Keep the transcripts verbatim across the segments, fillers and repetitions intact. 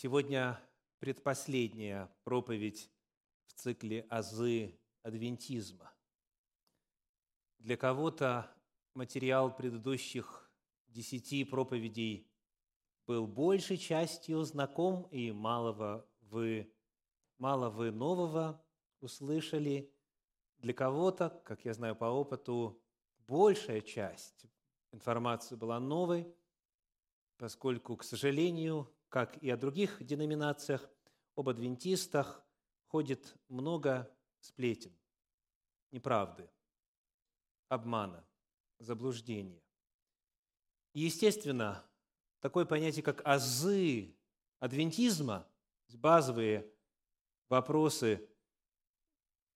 Сегодня предпоследняя проповедь в цикле «Азы адвентизма». Для кого-то материал предыдущих десяти проповедей был большей частью знаком, и малого вы, мало вы нового услышали. Для кого-то, как я знаю по опыту, большая часть информации была новой, поскольку, к сожалению, как и о других деноминациях, об адвентистах ходит много сплетен, неправды, обмана, заблуждения. И, естественно, такое понятие, как азы адвентизма, базовые вопросы,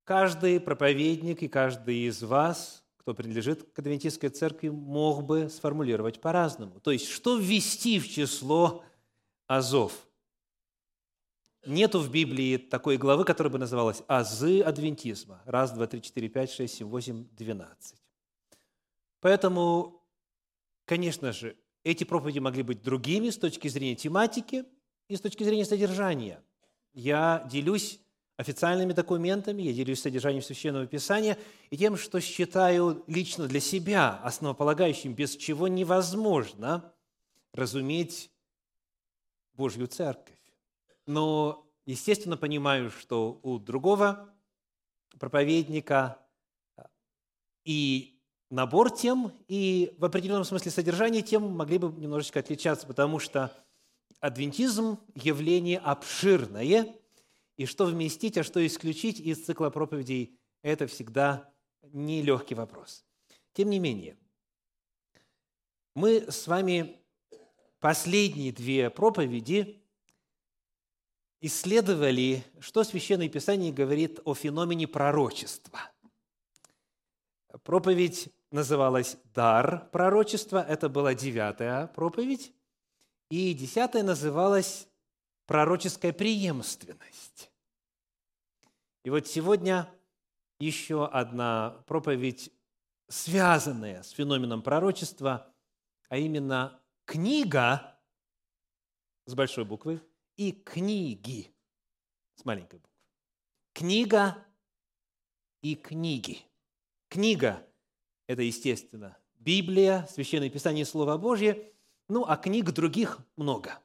каждый проповедник и каждый из вас, кто принадлежит к адвентистской церкви, мог бы сформулировать по-разному. То есть, что ввести в число азов? Нету в Библии такой главы, которая бы называлась «Азы адвентизма». Раз, два, три, четыре, пять, шесть, семь, восемь, двенадцать. Поэтому, конечно же, эти проповеди могли быть другими с точки зрения тематики и с точки зрения содержания. Я делюсь официальными документами, я делюсь содержанием Священного Писания и тем, что считаю лично для себя основополагающим, без чего невозможно разуметь Божью Церковь. Но, естественно, понимаю, что у другого проповедника и набор тем, и в определенном смысле содержание тем могли бы немножечко отличаться, потому что адвентизм – явление обширное, и что вместить, а что исключить из цикла проповедей – это всегда нелегкий вопрос. Тем не менее, мы с вами последние две проповеди исследовали, что Священное Писание говорит о феномене пророчества. Проповедь называлась «Дар пророчества», это была девятая проповедь, и десятая называлась «Пророческая преемственность». И вот сегодня еще одна проповедь, связанная с феноменом пророчества, а именно «Книга» с большой буквы, и книги с маленькой буквы. Книга и книги. Книга – это, естественно, Библия, Священное Писание, Слово Божье, ну, а книг других много.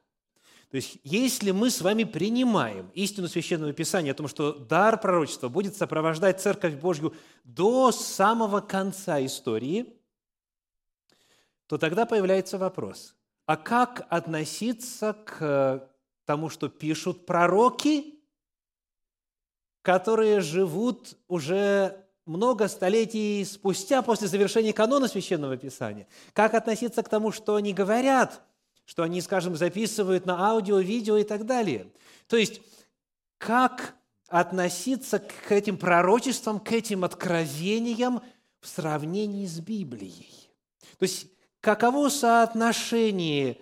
То есть, если мы с вами принимаем истину Священного Писания о том, что дар пророчества будет сопровождать Церковь Божью до самого конца истории, то тогда появляется вопрос, а как относиться к тому, что пишут пророки, которые живут уже много столетий спустя, после завершения канона Священного Писания. Как относиться к тому, что они говорят, что они, скажем, записывают на аудио, видео и так далее. То есть, как относиться к этим пророчествам, к этим откровениям в сравнении с Библией? То есть, каково соотношение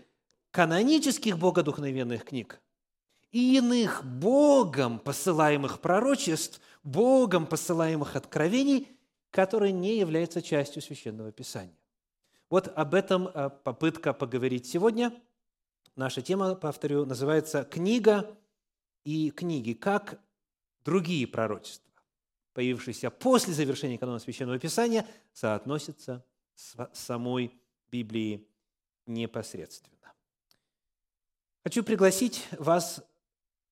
канонических богодухновенных книг и иных Богом посылаемых пророчеств, Богом посылаемых откровений, которые не являются частью Священного Писания. Вот об этом попытка поговорить сегодня. Наша тема, повторю, называется «Книга и книги. Как другие пророчества, появившиеся после завершения канона Священного Писания, соотносятся с самой Библией непосредственно». Хочу пригласить вас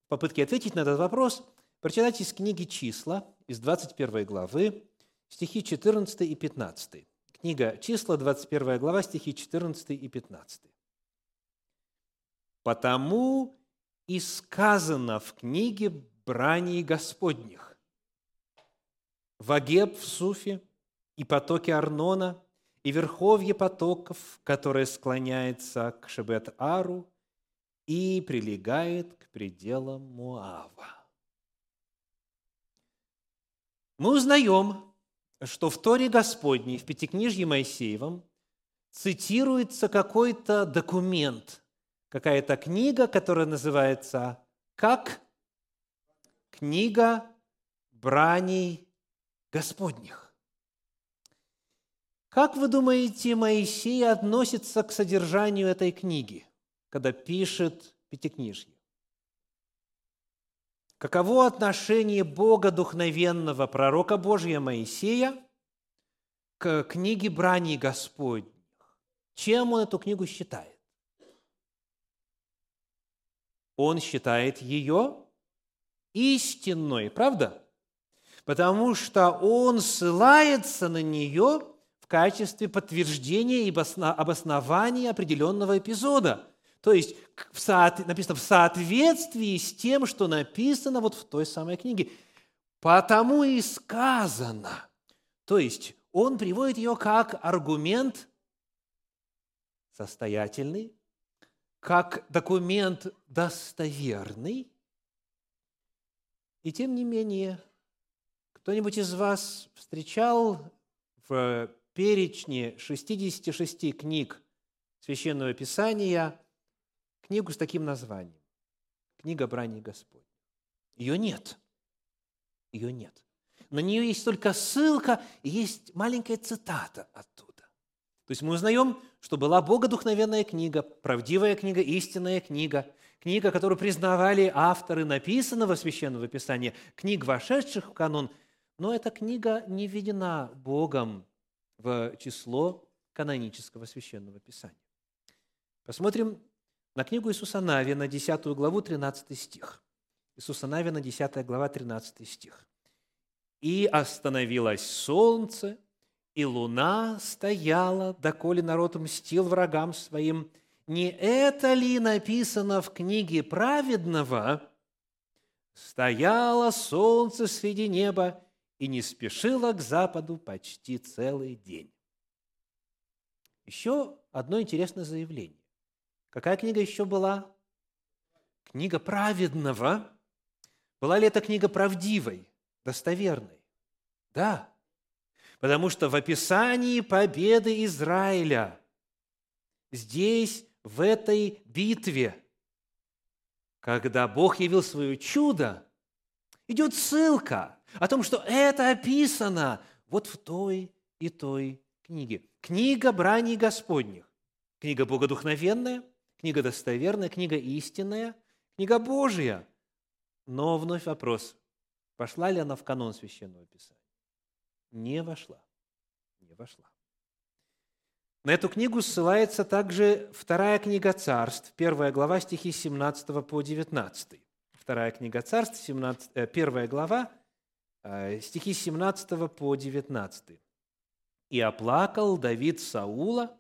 в попытке ответить на этот вопрос. Прочитать из книги «Числа», из двадцать первой главы, стихи четырнадцатый и пятнадцатый. Книга «Числа», двадцать первая глава, стихи четырнадцатый и пятнадцатый. «Потому и сказано в книге браней Господних, Вагеб в Суфе и потоки Арнона, и верховье потоков, которое склоняется к Шебет-Ару, и прилегает к пределам Моава». Мы узнаем, что в Торе Господней, в Пятикнижье Моисеевом, цитируется какой-то документ, какая-то книга, которая называется как «Книга браней Господних». Как вы думаете, Моисей относится к содержанию этой книги, когда пишет Пятикнижье? Каково отношение богодухновенного пророка Божия Моисея к книге «Брани Господних»? Чем он эту книгу считает? Он считает ее истинной, правда? Потому что он ссылается на нее в качестве подтверждения и обоснования определенного эпизода. То есть в соот... написано в соответствии с тем, что написано вот в той самой книге. Потому и сказано. То есть он приводит ее как аргумент состоятельный, как документ достоверный. И тем не менее, кто-нибудь из вас встречал в перечне шестидесяти шести книг Священного Писания книгу с таким названием? Книга «Брани Господней». Ее нет. Ее нет. На нее есть только ссылка, и есть маленькая цитата оттуда. То есть мы узнаем, что была богодухновенная книга, правдивая книга, истинная книга, книга, которую признавали авторы написанного Священного Писания, книг, вошедших в канон, но эта книга не введена Богом в число канонического Священного Писания. Посмотрим на книгу Иисуса Навина, десятую главу, тринадцатый стих. Иисуса Навина, десятая глава, тринадцатый стих. «И остановилось солнце, и луна стояла, доколе народ мстил врагам своим. Не это ли написано в книге праведного? Стояло солнце среди неба и не спешило к западу почти целый день». Еще одно интересное заявление. Какая книга еще была? Книга праведного. Была ли эта книга правдивой, достоверной? Да. Потому что в описании победы Израиля, здесь, в этой битве, когда Бог явил свое чудо, идет ссылка о том, что это описано вот в той и той книге. Книга «Брани Господних». Книга богодухновенная, книга достоверная, книга истинная, книга Божия. Но вновь вопрос, пошла ли она в канон Священного Писания? Не вошла. Не вошла. На эту книгу ссылается также вторая книга Царств, первая глава, стихи с семнадцатого по девятнадцатый. Вторая книга Царств, семнадцатая, первая глава, стихи с семнадцатого по девятнадцатый. «И оплакал Давид Саула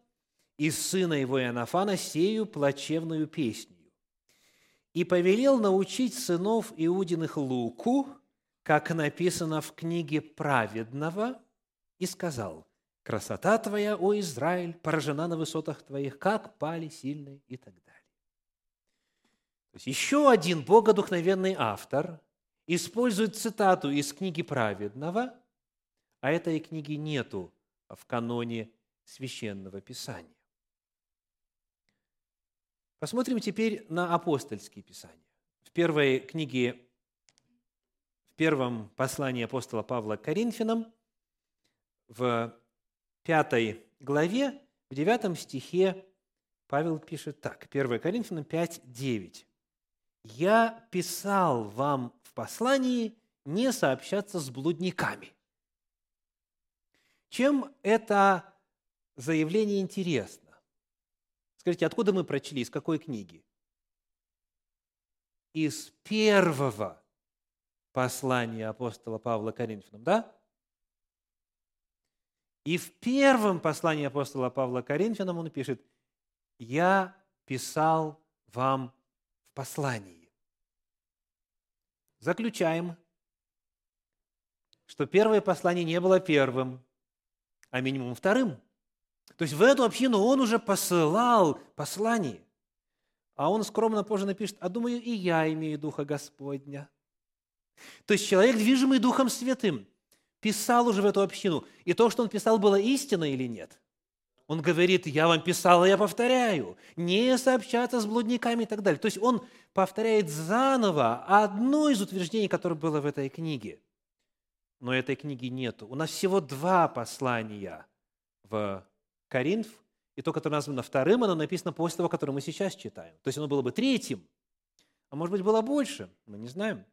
и сына его Иоаннафана сею плачевную песнью, и повелел научить сынов Иудиных луку, как написано в книге праведного, и сказал: красота твоя, о Израиль, поражена на высотах твоих, как пали сильные», и так далее. То есть еще один богодухновенный автор использует цитату из книги праведного, а этой книги нету в каноне Священного Писания. Посмотрим теперь на апостольские писания. В первой книге В первом послании апостола Павла к Коринфянам, в пятой главе, в девятом стихе Павел пишет так. первое Коринфянам пять, девять. «Я писал вам в послании не сообщаться с блудниками». Чем это заявление интересно? Скажите, откуда мы прочли, из какой книги? Из первого послание апостола Павла Коринфянам, да? И в первом послании апостола Павла Коринфянам он пишет: «Я писал вам в послании». Заключаем, что первое послание не было первым, а минимум вторым. То есть в эту общину он уже посылал послание, а он скромно позже напишет: «А думаю, и я имею Духа Господня». То есть человек, движимый Духом Святым, писал уже в эту общину. И то, что он писал, было истинно или нет? Он говорит: «Я вам писал, и я повторяю, не сообщаться с блудниками» и так далее. То есть он повторяет заново одно из утверждений, которое было в этой книге. Но этой книги нету. У нас всего два послания в Коринф, и то, которое названо вторым, оно написано после того, которое мы сейчас читаем. То есть оно было бы третьим, а может быть, было больше, мы не знаем.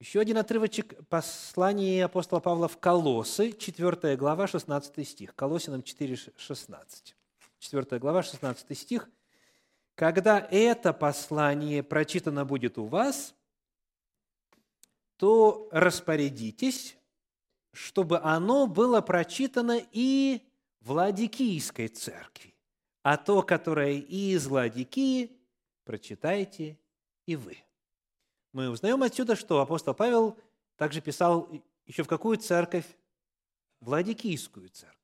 Еще один отрывочек. Послание апостола Павла в Колоссы, четвёртая глава, шестнадцатый стих. Колоссянам четыре шестнадцать. четвёртая глава, шестнадцатый стих. «Когда это послание прочитано будет у вас, то распорядитесь, чтобы оно было прочитано и в Лаодикийской церкви, а то, которое из Лаодикии, прочитайте и вы». Мы узнаем отсюда, что апостол Павел также писал еще в какую церковь? В Лаодикийскую церковь.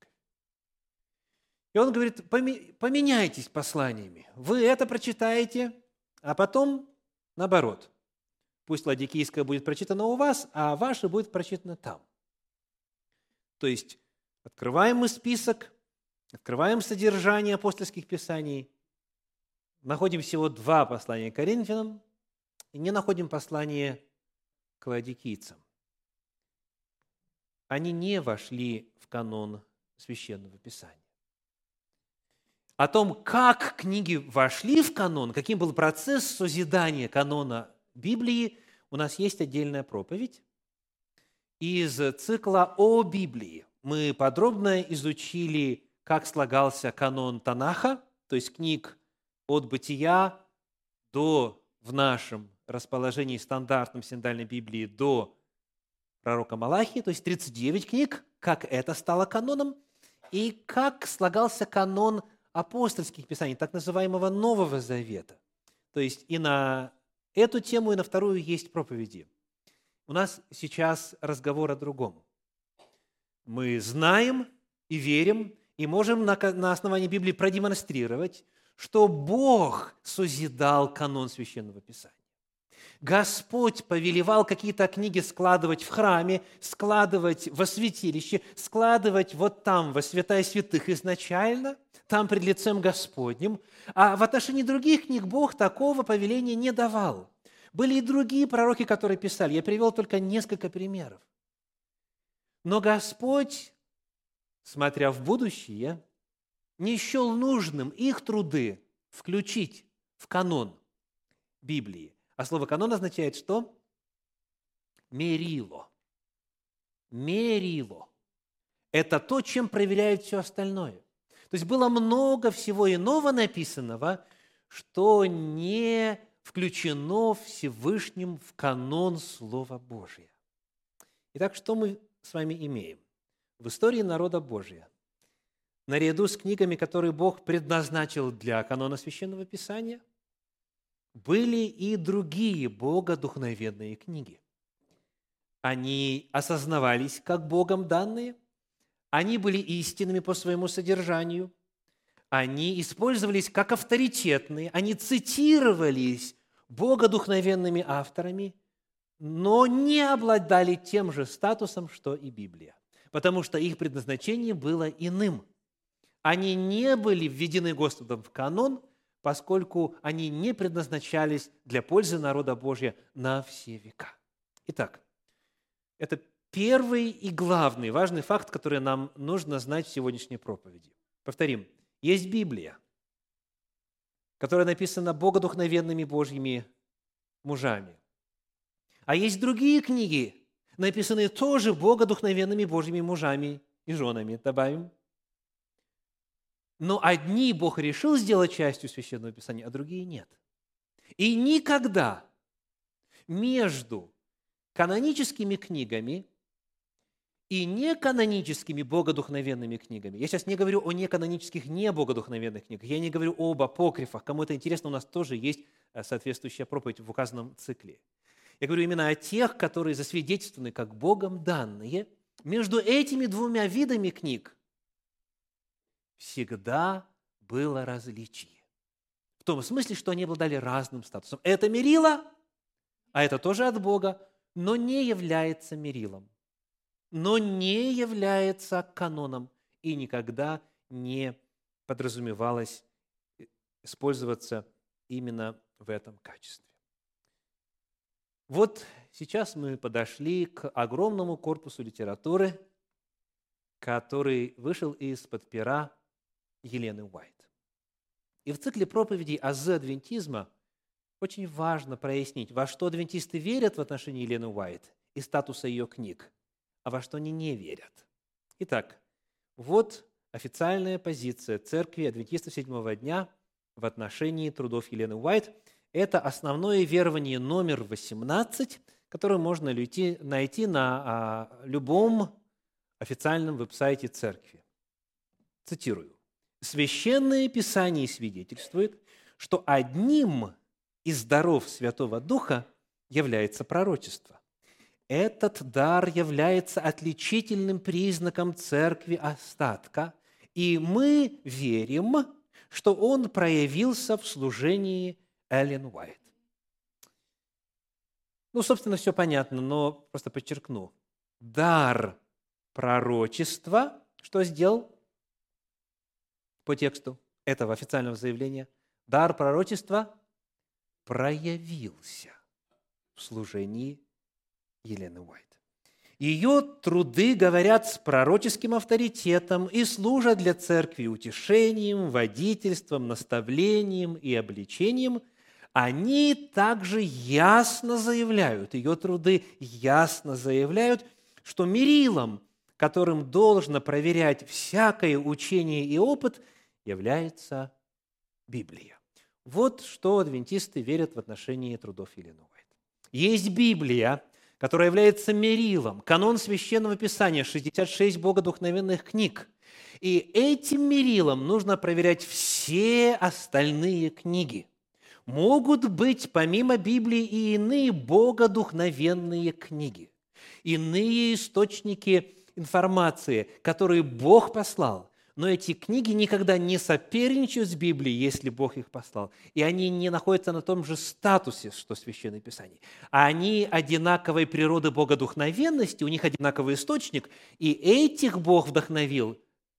И он говорит, поменяйтесь посланиями. Вы это прочитаете, а потом наоборот. Пусть Лаодикийская будет прочитана у вас, а ваша будет прочитана там. То есть открываем мы список, открываем содержание апостольских писаний, находим всего два послания к Коринфянам, и не находим послание к лаодикийцам. Они не вошли в канон Священного Писания. О том, как книги вошли в канон, каким был процесс созидания канона Библии, у нас есть отдельная проповедь из цикла о Библии. Мы подробно изучили, как слагался канон Танаха, то есть книг от Бытия до в нашем расположении стандартном синодальной Библии до пророка Малахии, то есть тридцать девять книг, как это стало каноном, и как слагался канон апостольских писаний, так называемого Нового Завета. То есть и на эту тему, и на вторую есть проповеди. У нас сейчас разговор о другом. Мы знаем и верим, и можем на основании Библии продемонстрировать, что Бог созидал канон Священного Писания. Господь повелевал какие-то книги складывать в храме, складывать во святилище, складывать вот там, во святая святых изначально, там пред лицем Господним. А в отношении других книг Бог такого повеления не давал. Были и другие пророки, которые писали. Я привел только несколько примеров. Но Господь, смотря в будущее, не счел нужным их труды включить в канон Библии. А слово «канон» означает что? Мерило. Мерило. Это то, чем проверяют все остальное. То есть было много всего иного написанного, что не включено Всевышним в канон Слова Божия. Итак, что мы с вами имеем? В истории народа Божия, наряду с книгами, которые Бог предназначил для канона Священного Писания, были и другие богодухновенные книги. Они осознавались как Богом данные, они были истинными по своему содержанию, они использовались как авторитетные, они цитировались богодухновенными авторами, но не обладали тем же статусом, что и Библия, потому что их предназначение было иным. Они не были введены Господом в канон, поскольку они не предназначались для пользы народа Божия на все века. Итак, это первый и главный важный факт, который нам нужно знать в сегодняшней проповеди. Повторим, есть Библия, которая написана богодухновенными Божьими мужами. А есть другие книги, написанные тоже богодухновенными Божьими мужами и женами, добавим. Но одни Бог решил сделать частью Священного Писания, а другие нет. И никогда между каноническими книгами и неканоническими богодухновенными книгами, я сейчас не говорю о неканонических небогодухновенных книгах, я не говорю об апокрифах, кому это интересно, у нас тоже есть соответствующая проповедь в указанном цикле. Я говорю именно о тех, которые засвидетельствованы как Богом данные. Между этими двумя видами книг всегда было различие. В том смысле, что они обладали разным статусом. Это мерило, а это тоже от Бога, но не является мерилом, но не является каноном и никогда не подразумевалось использоваться именно в этом качестве. Вот сейчас мы подошли к огромному корпусу литературы, который вышел из-под пера Елены Уайт. И в цикле проповедей азы адвентизма Очень важно прояснить, во что адвентисты верят в отношении Елены Уайт и статуса ее книг, а во что они не верят. Итак, вот официальная позиция Церкви адвентистов седьмого дня в отношении трудов Елены Уайт. Это основное верование номер восемнадцать, которое можно найти на любом официальном веб-сайте Церкви. Цитирую. «Священное Писание свидетельствует, что одним из даров Святого Духа является пророчество. Этот дар является отличительным признаком Церкви остатка, и мы верим, что он проявился в служении Эллен Уайт». Ну, собственно, все понятно, но просто подчеркну. Дар пророчества, что сделал по тексту этого официального заявления, дар пророчества проявился в служении Елены Уайт. Ее труды говорят с пророческим авторитетом и служат для церкви утешением, водительством, наставлением и обличением. Они также ясно заявляют, ее труды ясно заявляют, что мерилом, которым должно проверять всякое учение и опыт, является Библия. Вот что адвентисты верят в отношении трудов Елены Уайт. Есть Библия, которая является мерилом, канон Священного Писания, шестьдесят шесть богодухновенных книг. И этим мерилом нужно проверять все остальные книги. Могут быть помимо Библии и иные богодухновенные книги, иные источники информации, которые Бог послал, но эти книги никогда не соперничают с Библией, если Бог их послал. И они не находятся на том же статусе, что Священное Писание. Они одинаковой природы богодухновенности, у них одинаковый источник. И этих Бог вдохновил,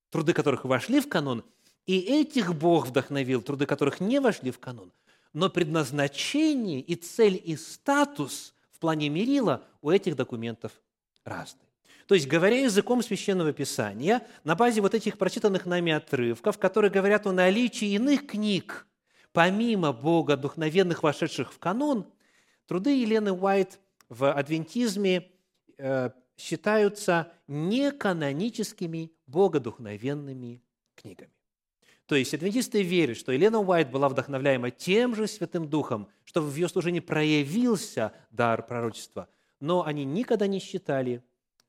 труды которых вошли в канон, и этих Бог вдохновил, труды которых не вошли в канон. Но предназначение и цель, и статус в плане мерила у этих документов разные. То есть, говоря языком Священного Писания, на базе вот этих прочитанных нами отрывков, которые говорят о наличии иных книг, помимо богодухновенных, вошедших в канон, труды Елены Уайт в адвентизме э, считаются неканоническими богодухновенными книгами. То есть, адвентисты верят, что Елена Уайт была вдохновляема тем же Святым Духом, что в ее служении проявился дар пророчества, но они никогда не считали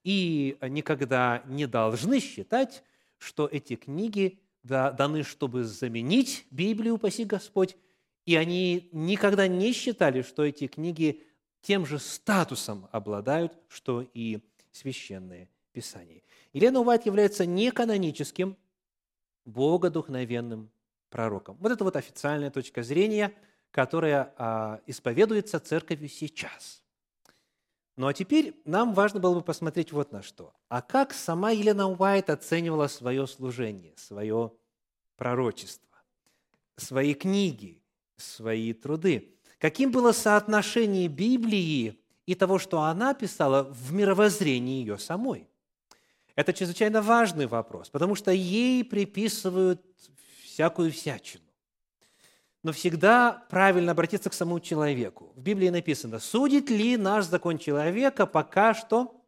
и никогда не должны считать, что эти книги даны, чтобы заменить Библию, упаси Господь, и они никогда не считали, что эти книги тем же статусом обладают, что и Священное Писание. Елена Уайт является неканоническим, богодухновенным пророком. Вот это вот официальная точка зрения, которая исповедуется церковью сейчас. Ну а теперь нам важно было бы посмотреть вот на что. А как сама Елена Уайт оценивала свое служение, свое пророчество, свои книги, свои труды? Каким было соотношение Библии и того, что она писала, в мировоззрении ее самой? Это чрезвычайно важный вопрос, потому что ей приписывают всякую всячину. Но всегда правильно обратиться к самому человеку. В Библии написано: «Судит ли наш закон человека, пока что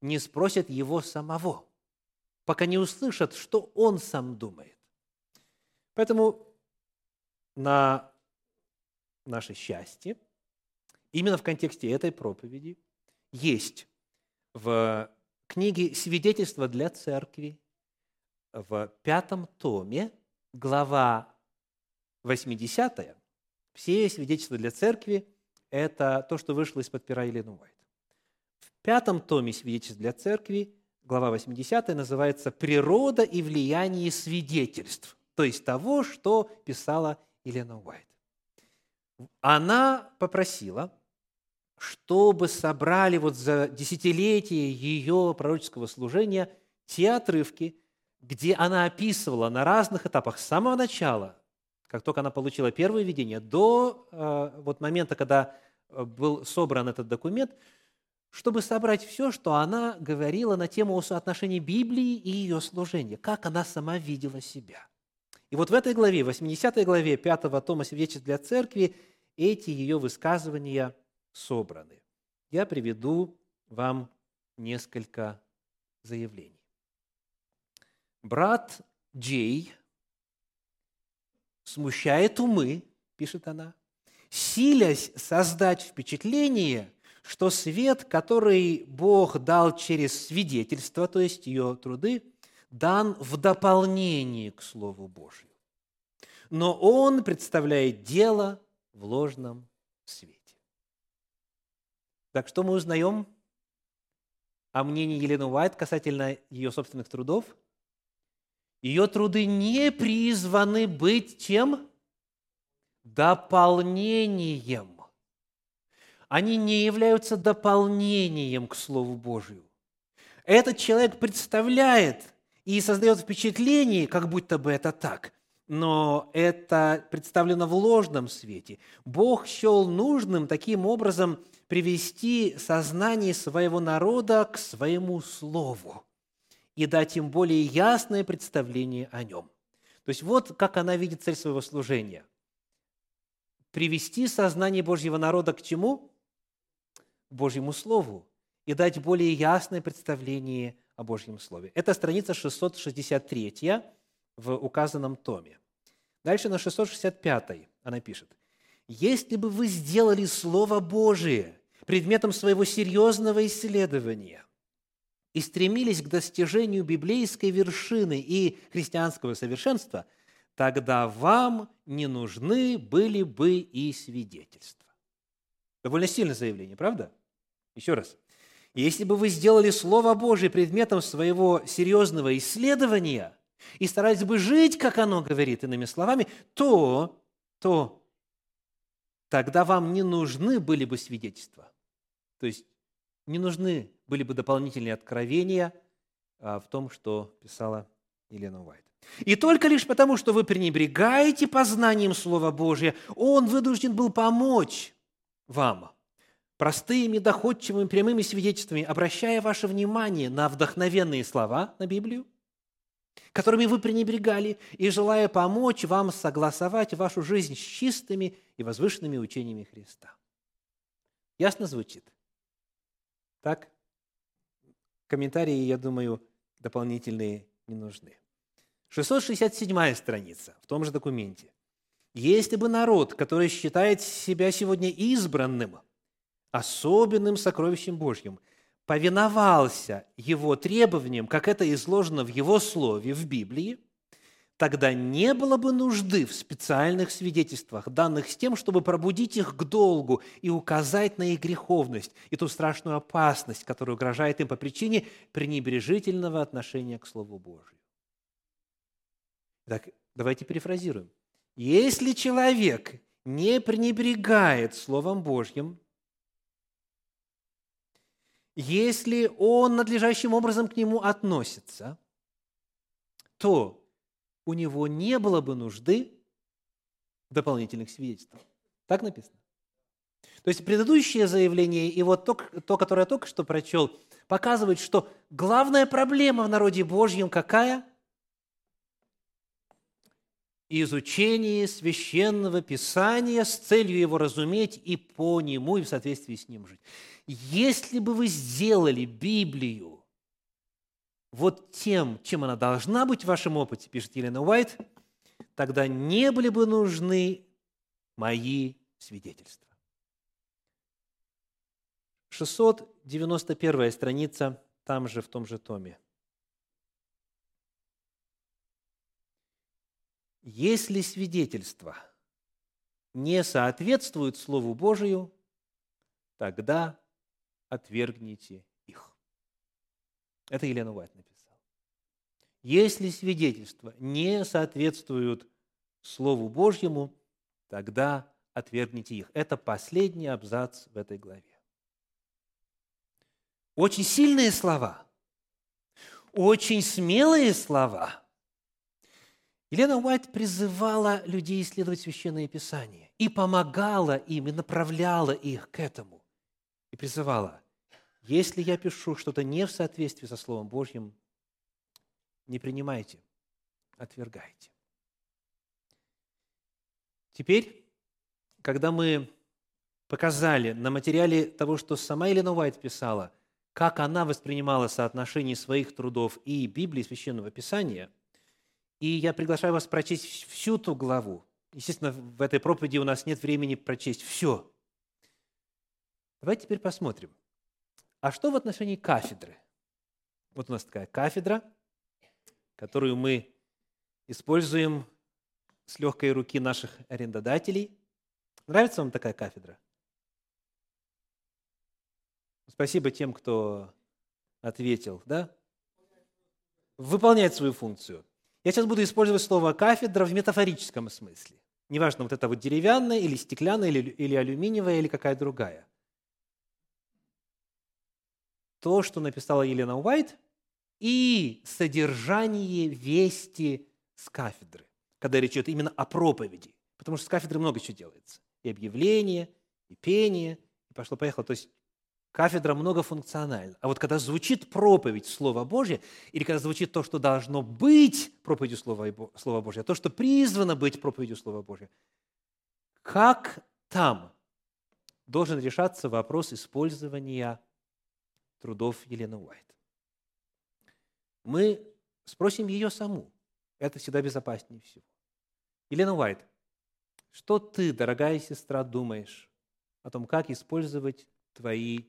не спросят его самого, пока не услышат, что он сам думает». Поэтому, на наше счастье, именно в контексте этой проповеди есть в книге «Свидетельства для церкви» в пятом томе глава восьмидесятая. Все свидетельства для церкви – это то, что вышло из-под пера Елены Уайт. В пятом томе свидетельств для церкви, глава восьмидесятая, называется «Природа и влияние свидетельств», то есть того, что писала Елена Уайт. Она попросила, чтобы собрали вот за десятилетие ее пророческого служения те отрывки, где она описывала на разных этапах с самого начала, как только она получила первое видение, до э, вот момента, когда был собран этот документ, чтобы собрать все, что она говорила на тему соотношения Библии и ее служения, как она сама видела себя. И вот в этой главе, восьмидесятой главе пятого тома «Свидетельств для церкви», эти ее высказывания собраны. Я приведу вам несколько заявлений. Брат Джей смущает умы, пишет она, силясь создать впечатление, что свет, который Бог дал через свидетельство, то есть ее труды, дан в дополнение к Слову Божию. Но он представляет дело в ложном свете. Так что мы узнаем о мнении Елены Уайт касательно ее собственных трудов? Ее труды не призваны быть чем? Дополнением. Они не являются дополнением к Слову Божию. Этот человек представляет и создает впечатление, как будто бы это так, но это представлено в ложном свете. Бог счел нужным таким образом привести сознание своего народа к своему Слову и дать им более ясное представление о нем. То есть вот как она видит цель своего служения. Привести сознание Божьего народа к чему? К Божьему Слову и дать более ясное представление о Божьем Слове. Это страница шестьсот шестьдесят три в указанном томе. Дальше на шестьсот шестьдесят пятой она пишет. «Если бы вы сделали Слово Божие предметом своего серьезного исследования и стремились к достижению библейской вершины и христианского совершенства, тогда вам не нужны были бы и свидетельства». Довольно сильное заявление, правда? Еще раз. Если бы вы сделали Слово Божие предметом своего серьезного исследования и старались бы жить, как оно говорит, иными словами, то, то тогда вам не нужны были бы свидетельства. То есть не нужны были бы дополнительные откровения в том, что писала Елена Уайт. И только лишь потому, что вы пренебрегаете познанием Слова Божия, Он вынужден был помочь вам простыми, доходчивыми, прямыми свидетельствами, обращая ваше внимание на вдохновенные слова, на Библию, которыми вы пренебрегали, и желая помочь вам согласовать вашу жизнь с чистыми и возвышенными учениями Христа. Ясно звучит? Так? Комментарии, я думаю, дополнительные не нужны. шестьсот шестьдесят седьмая страница в том же документе. «Если бы народ, который считает себя сегодня избранным, особенным сокровищем Божьим, повиновался его требованиям, как это изложено в его слове в Библии, тогда не было бы нужды в специальных свидетельствах, данных с тем, чтобы пробудить их к долгу и указать на их греховность и ту страшную опасность, которая угрожает им по причине пренебрежительного отношения к Слову Божию». Так, давайте перефразируем. Если человек не пренебрегает Словом Божьим, если он надлежащим образом к нему относится, то у него не было бы нужды дополнительных свидетельств. Так написано. То есть предыдущее заявление и вот то, то, которое я только что прочел, показывает, что главная проблема в народе Божьем какая? Изучение Священного Писания с целью его разуметь и по нему, и в соответствии с ним жить. Если бы вы сделали Библию вот тем, чем она должна быть в вашем опыте, пишет Елена Уайт, тогда не были бы нужны мои свидетельства. шестьсот девяносто первая страница, там же, в том же томе. Если свидетельства не соответствуют Слову Божию, тогда отвергните их. Это Елена Уайт написала. Если свидетельства не соответствуют Слову Божьему, тогда отвергните их. Это последний абзац в этой главе. Очень сильные слова, очень смелые слова. Елена Уайт призывала людей исследовать Священное Писание и помогала им, и направляла их к этому. И призывала, если я пишу что-то не в соответствии со Словом Божьим, не принимайте, отвергайте. Теперь, когда мы показали на материале того, что сама Эллен Уайт писала, как она воспринимала соотношение своих трудов и Библии, Священного Писания. И я приглашаю вас прочесть всю ту главу. Естественно, в этой проповеди у нас нет времени прочесть все. Давайте теперь посмотрим. А что в отношении кафедры? Вот у нас такая кафедра, которую мы используем с легкой руки наших арендодателей. Нравится вам такая кафедра? Спасибо тем, кто ответил, да? Выполняет свою функцию. Я сейчас буду использовать слово «кафедра» в метафорическом смысле. Неважно, вот это вот деревянная, или стеклянная, или, или алюминиевая, или какая другая. То, что написала Елена Уайт, и содержание вести с кафедры, когда речь идет именно о проповеди. Потому что с кафедры много чего делается. И объявление, и пение, и пошло-поехало. То есть кафедра многофункциональна. А вот когда звучит проповедь Слова Божия, или когда звучит то, что должно быть проповедью Слова Божия, то, что призвано быть проповедью Слова Божия, как там должен решаться вопрос использования трудов Елены Уайт? Мы спросим ее саму. Это всегда безопаснее всего. Елена Уайт, что ты, дорогая сестра, думаешь о том, как использовать твои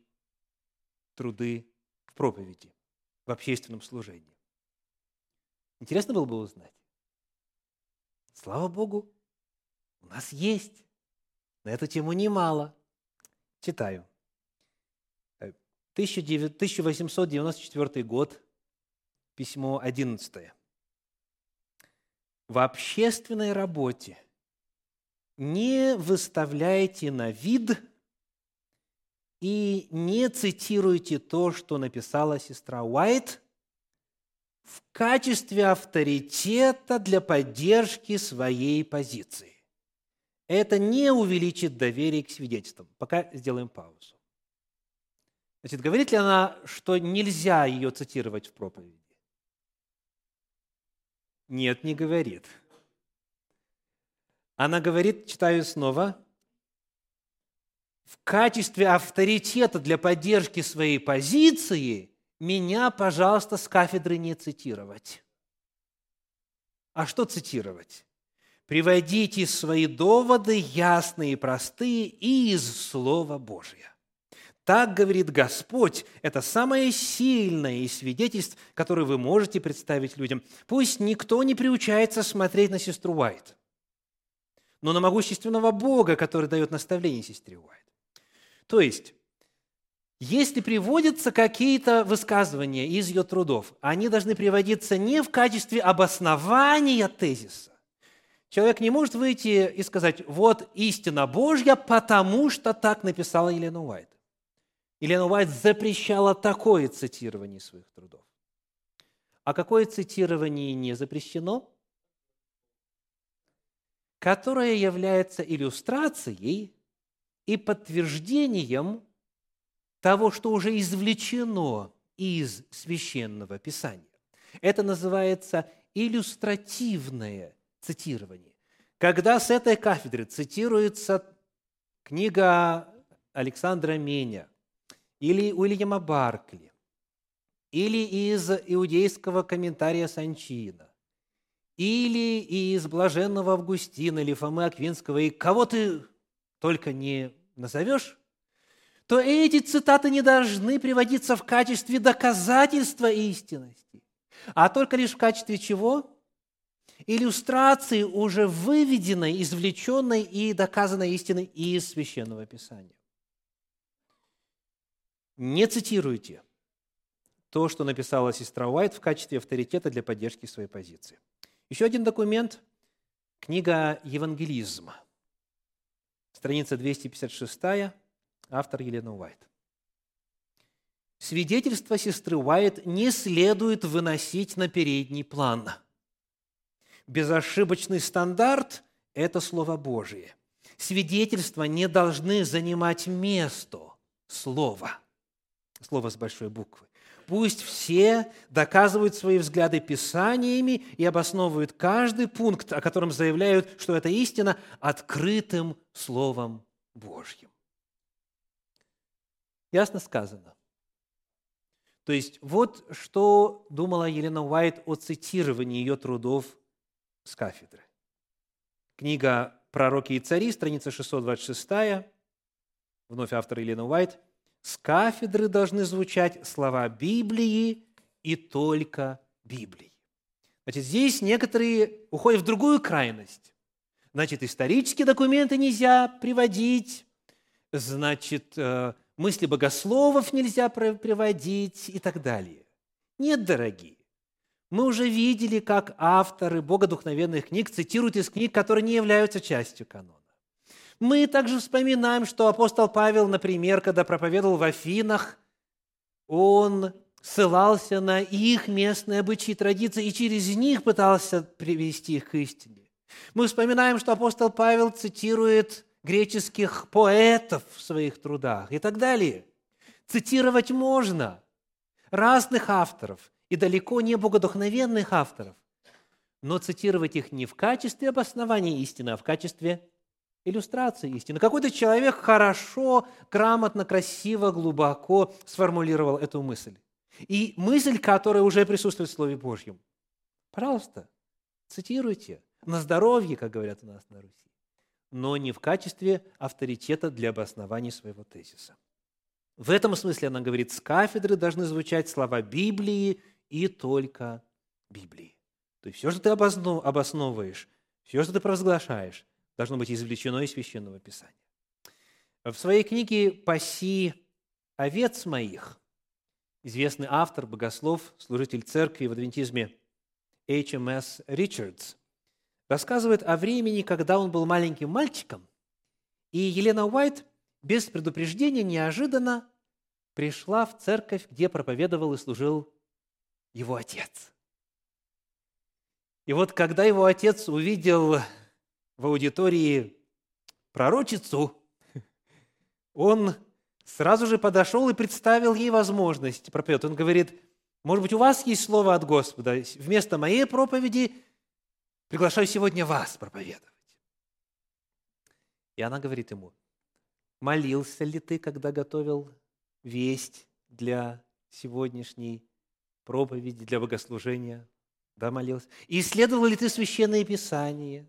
труды в проповеди, в общественном служении? Интересно было бы узнать. Слава Богу, у нас есть на эту тему немало. Читаю. тысяча восемьсот девяносто четвёртый год, письмо одиннадцатое. В общественной работе не выставляйте на вид и не цитируйте то, что написала сестра Уайт, в качестве авторитета для поддержки своей позиции. Это не увеличит доверие к свидетельствам. Пока сделаем паузу. Значит, говорит ли она, что нельзя ее цитировать в проповеди? Нет, не говорит. Она говорит, читаю снова, в качестве авторитета для поддержки своей позиции меня, пожалуйста, с кафедры не цитировать. А что цитировать? Приводите свои доводы ясные и простые и из Слова Божия. Так говорит Господь, это самое сильное из свидетельств, которое вы можете представить людям. Пусть никто не приучается смотреть на сестру Уайт, но на могущественного Бога, который дает наставление сестре Уайт. То есть, если приводятся какие-то высказывания из ее трудов, они должны приводиться не в качестве обоснования тезиса. Человек не может выйти и сказать: «Вот истина Божья, потому что так написала Елена Уайт». Елена Уайт запрещала такое цитирование своих трудов. А какое цитирование не запрещено? Которое является иллюстрацией и подтверждением того, что уже извлечено из Священного Писания. Это называется иллюстративное цитирование. Когда с этой кафедры цитируется книга Александра Меня или Уильяма Баркли, или из иудейского комментария Санчина, или из блаженного Августина или Фомы Аквинского, и кого ты только не назовешь, то эти цитаты не должны приводиться в качестве доказательства истинности, а только лишь в качестве чего? Иллюстрации уже выведенной, извлеченной и доказанной истины из Священного Писания. Не цитируйте то, что написала сестра Уайт, в качестве авторитета для поддержки своей позиции. Еще один документ – книга «Евангелизм», страница двести пятьдесят шесть, автор Елена Уайт. Свидетельство сестры Уайт не следует выносить на передний план. Безошибочный стандарт – это Слово Божие. Свидетельства не должны занимать место слова, слово с большой буквы. Пусть все доказывают свои взгляды писаниями и обосновывают каждый пункт, о котором заявляют, что это истина, открытым Словом Божьим. Ясно сказано? То есть вот что думала Елена Уайт о цитировании ее трудов с кафедры. Книга «Пророки и цари», страница шестьсот двадцать шесть, вновь автор Елена Уайт. С кафедры должны звучать слова Библии и только Библии. Значит, здесь некоторые уходят в другую крайность. Значит, исторические документы нельзя приводить, значит, мысли богословов нельзя приводить и так далее. Нет, дорогие, мы уже видели, как авторы богодухновенных книг цитируют из книг, которые не являются частью канона. Мы также вспоминаем, что апостол Павел, например, когда проповедовал в Афинах, он ссылался на их местные обычаи и традиции и через них пытался привести их к истине. Мы вспоминаем, что апостол Павел цитирует греческих поэтов в своих трудах и так далее. Цитировать можно разных авторов и далеко не богодухновенных авторов, но цитировать их не в качестве обоснования истины, а в качестве иллюстрации истины. Какой-то человек хорошо, грамотно, красиво, глубоко сформулировал эту мысль. И мысль, которая уже присутствует в Слове Божьем. Пожалуйста, цитируйте. На здоровье, как говорят у нас на Руси. Но не в качестве авторитета для обоснования своего тезиса. В этом смысле она говорит, с кафедры должны звучать слова Библии и только Библии. То есть все, что ты обоснов... обосновываешь, все, что ты провозглашаешь, должно быть извлечено из Священного Писания. В своей книге «Паси овец моих» известный автор, богослов, служитель церкви в адвентизме Эйч Эм Эс Ричардс рассказывает о времени, когда он был маленьким мальчиком, и Елена Уайт без предупреждения неожиданно пришла в церковь, где проповедовал и служил его отец. И вот когда его отец увидел в аудитории пророчицу, он сразу же подошел и представил ей возможность проповедовать. Он говорит, может быть, у вас есть слово от Господа, вместо моей проповеди приглашаю сегодня вас проповедовать. И она говорит ему, молился ли ты, когда готовил весть для сегодняшней проповеди, для богослужения? Да, молился. Исследовал ли ты Священное Писание?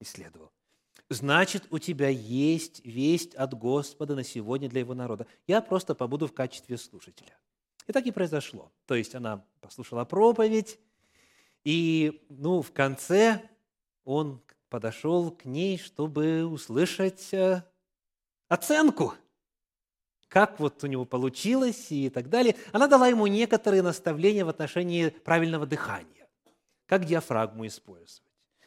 Исследовал. Значит, у тебя есть весть от Господа на сегодня для его народа. Я просто побуду в качестве слушателя. И так и произошло. То есть она послушала проповедь, и ну, в конце он подошел к ней, чтобы услышать э, оценку, как вот у него получилось и так далее. Она дала ему некоторые наставления в отношении правильного дыхания, как диафрагму использовать.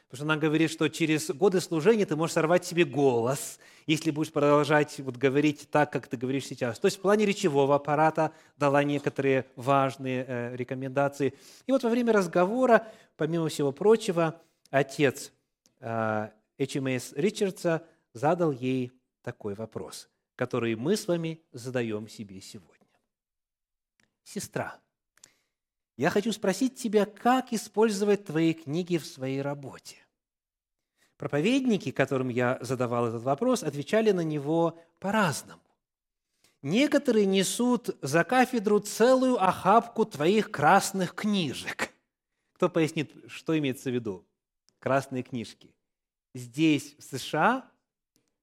Потому что она говорит, что через годы служения ты можешь сорвать себе голос, если будешь продолжать вот говорить так, как ты говоришь сейчас. То есть в плане речевого аппарата дала некоторые важные э, рекомендации. И вот во время разговора, помимо всего прочего, отец Эйч Эм Эс Ричардса задал ей такой вопрос, который мы с вами задаем себе сегодня. Сестра, я хочу спросить тебя, как использовать твои книги в своей работе. Проповедники, которым я задавал этот вопрос, отвечали на него по-разному. Некоторые несут за кафедру целую охапку твоих красных книжек. Кто пояснит, что имеется в виду? Красные книжки. Здесь, в США,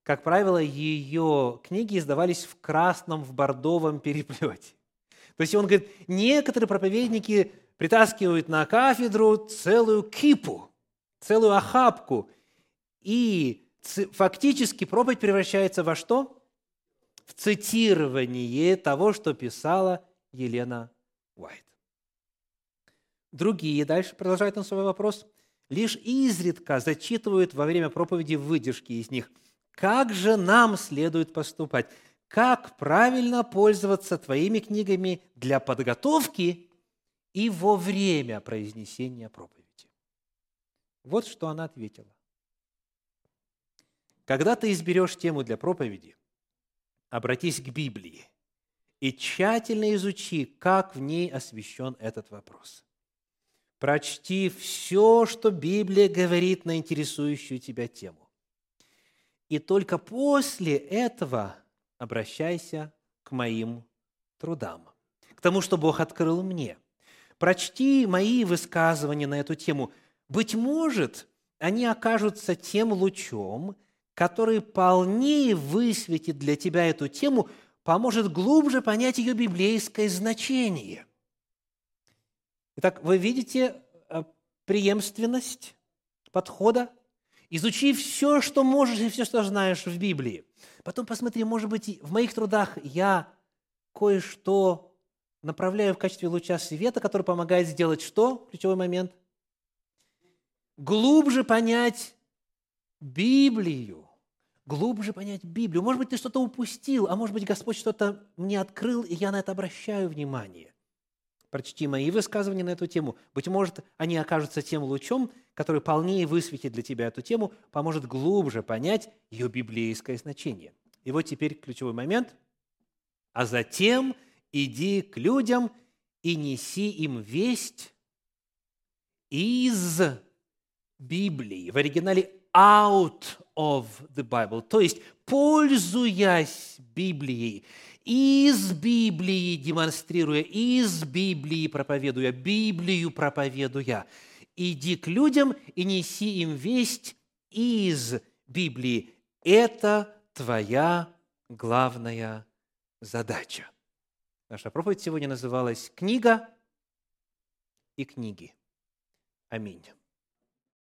как правило, ее книги издавались в красном, в бордовом переплете. То есть он говорит, некоторые проповедники притаскивают на кафедру целую кипу, целую охапку, и фактически проповедь превращается во что? В цитирование того, что писала Елена Уайт. Другие, дальше продолжает он свой вопрос, лишь изредка зачитывают во время проповеди выдержки из них. Как же нам следует поступать? Как правильно пользоваться твоими книгами для подготовки и во время произнесения проповеди? Вот что она ответила. Когда ты изберешь тему для проповеди, обратись к Библии и тщательно изучи, как в ней освещен этот вопрос. Прочти все, что Библия говорит на интересующую тебя тему. И только после этого обращайся к моим трудам, к тому, что Бог открыл мне. Прочти мои высказывания на эту тему. Быть может, они окажутся тем лучом, который полнее высветит для тебя эту тему, поможет глубже понять ее библейское значение. Итак, вы видите преемственность подхода? Изучи все, что можешь, и все, что знаешь в Библии. Потом посмотри, может быть, в моих трудах я кое-что направляю в качестве луча света, который помогает сделать что? Ключевой момент. Глубже понять Библию. Глубже понять Библию. Может быть, ты что-то упустил, а может быть, Господь что-то мне открыл, и я на это обращаю внимание. Прочти мои высказывания на эту тему. Быть может, они окажутся тем лучом, который полнее высветит для тебя эту тему, поможет глубже понять ее библейское значение. И вот теперь ключевой момент. «А затем иди к людям и неси им весть из Библии». В оригинале «out of the Bible», то есть пользуясь Библией, из Библии демонстрируя, из Библии проповедуя, Библию проповедуя. Иди к людям и неси им весть из Библии. Это твоя главная задача. Наша проповедь сегодня называлась «Книга и книги». Аминь.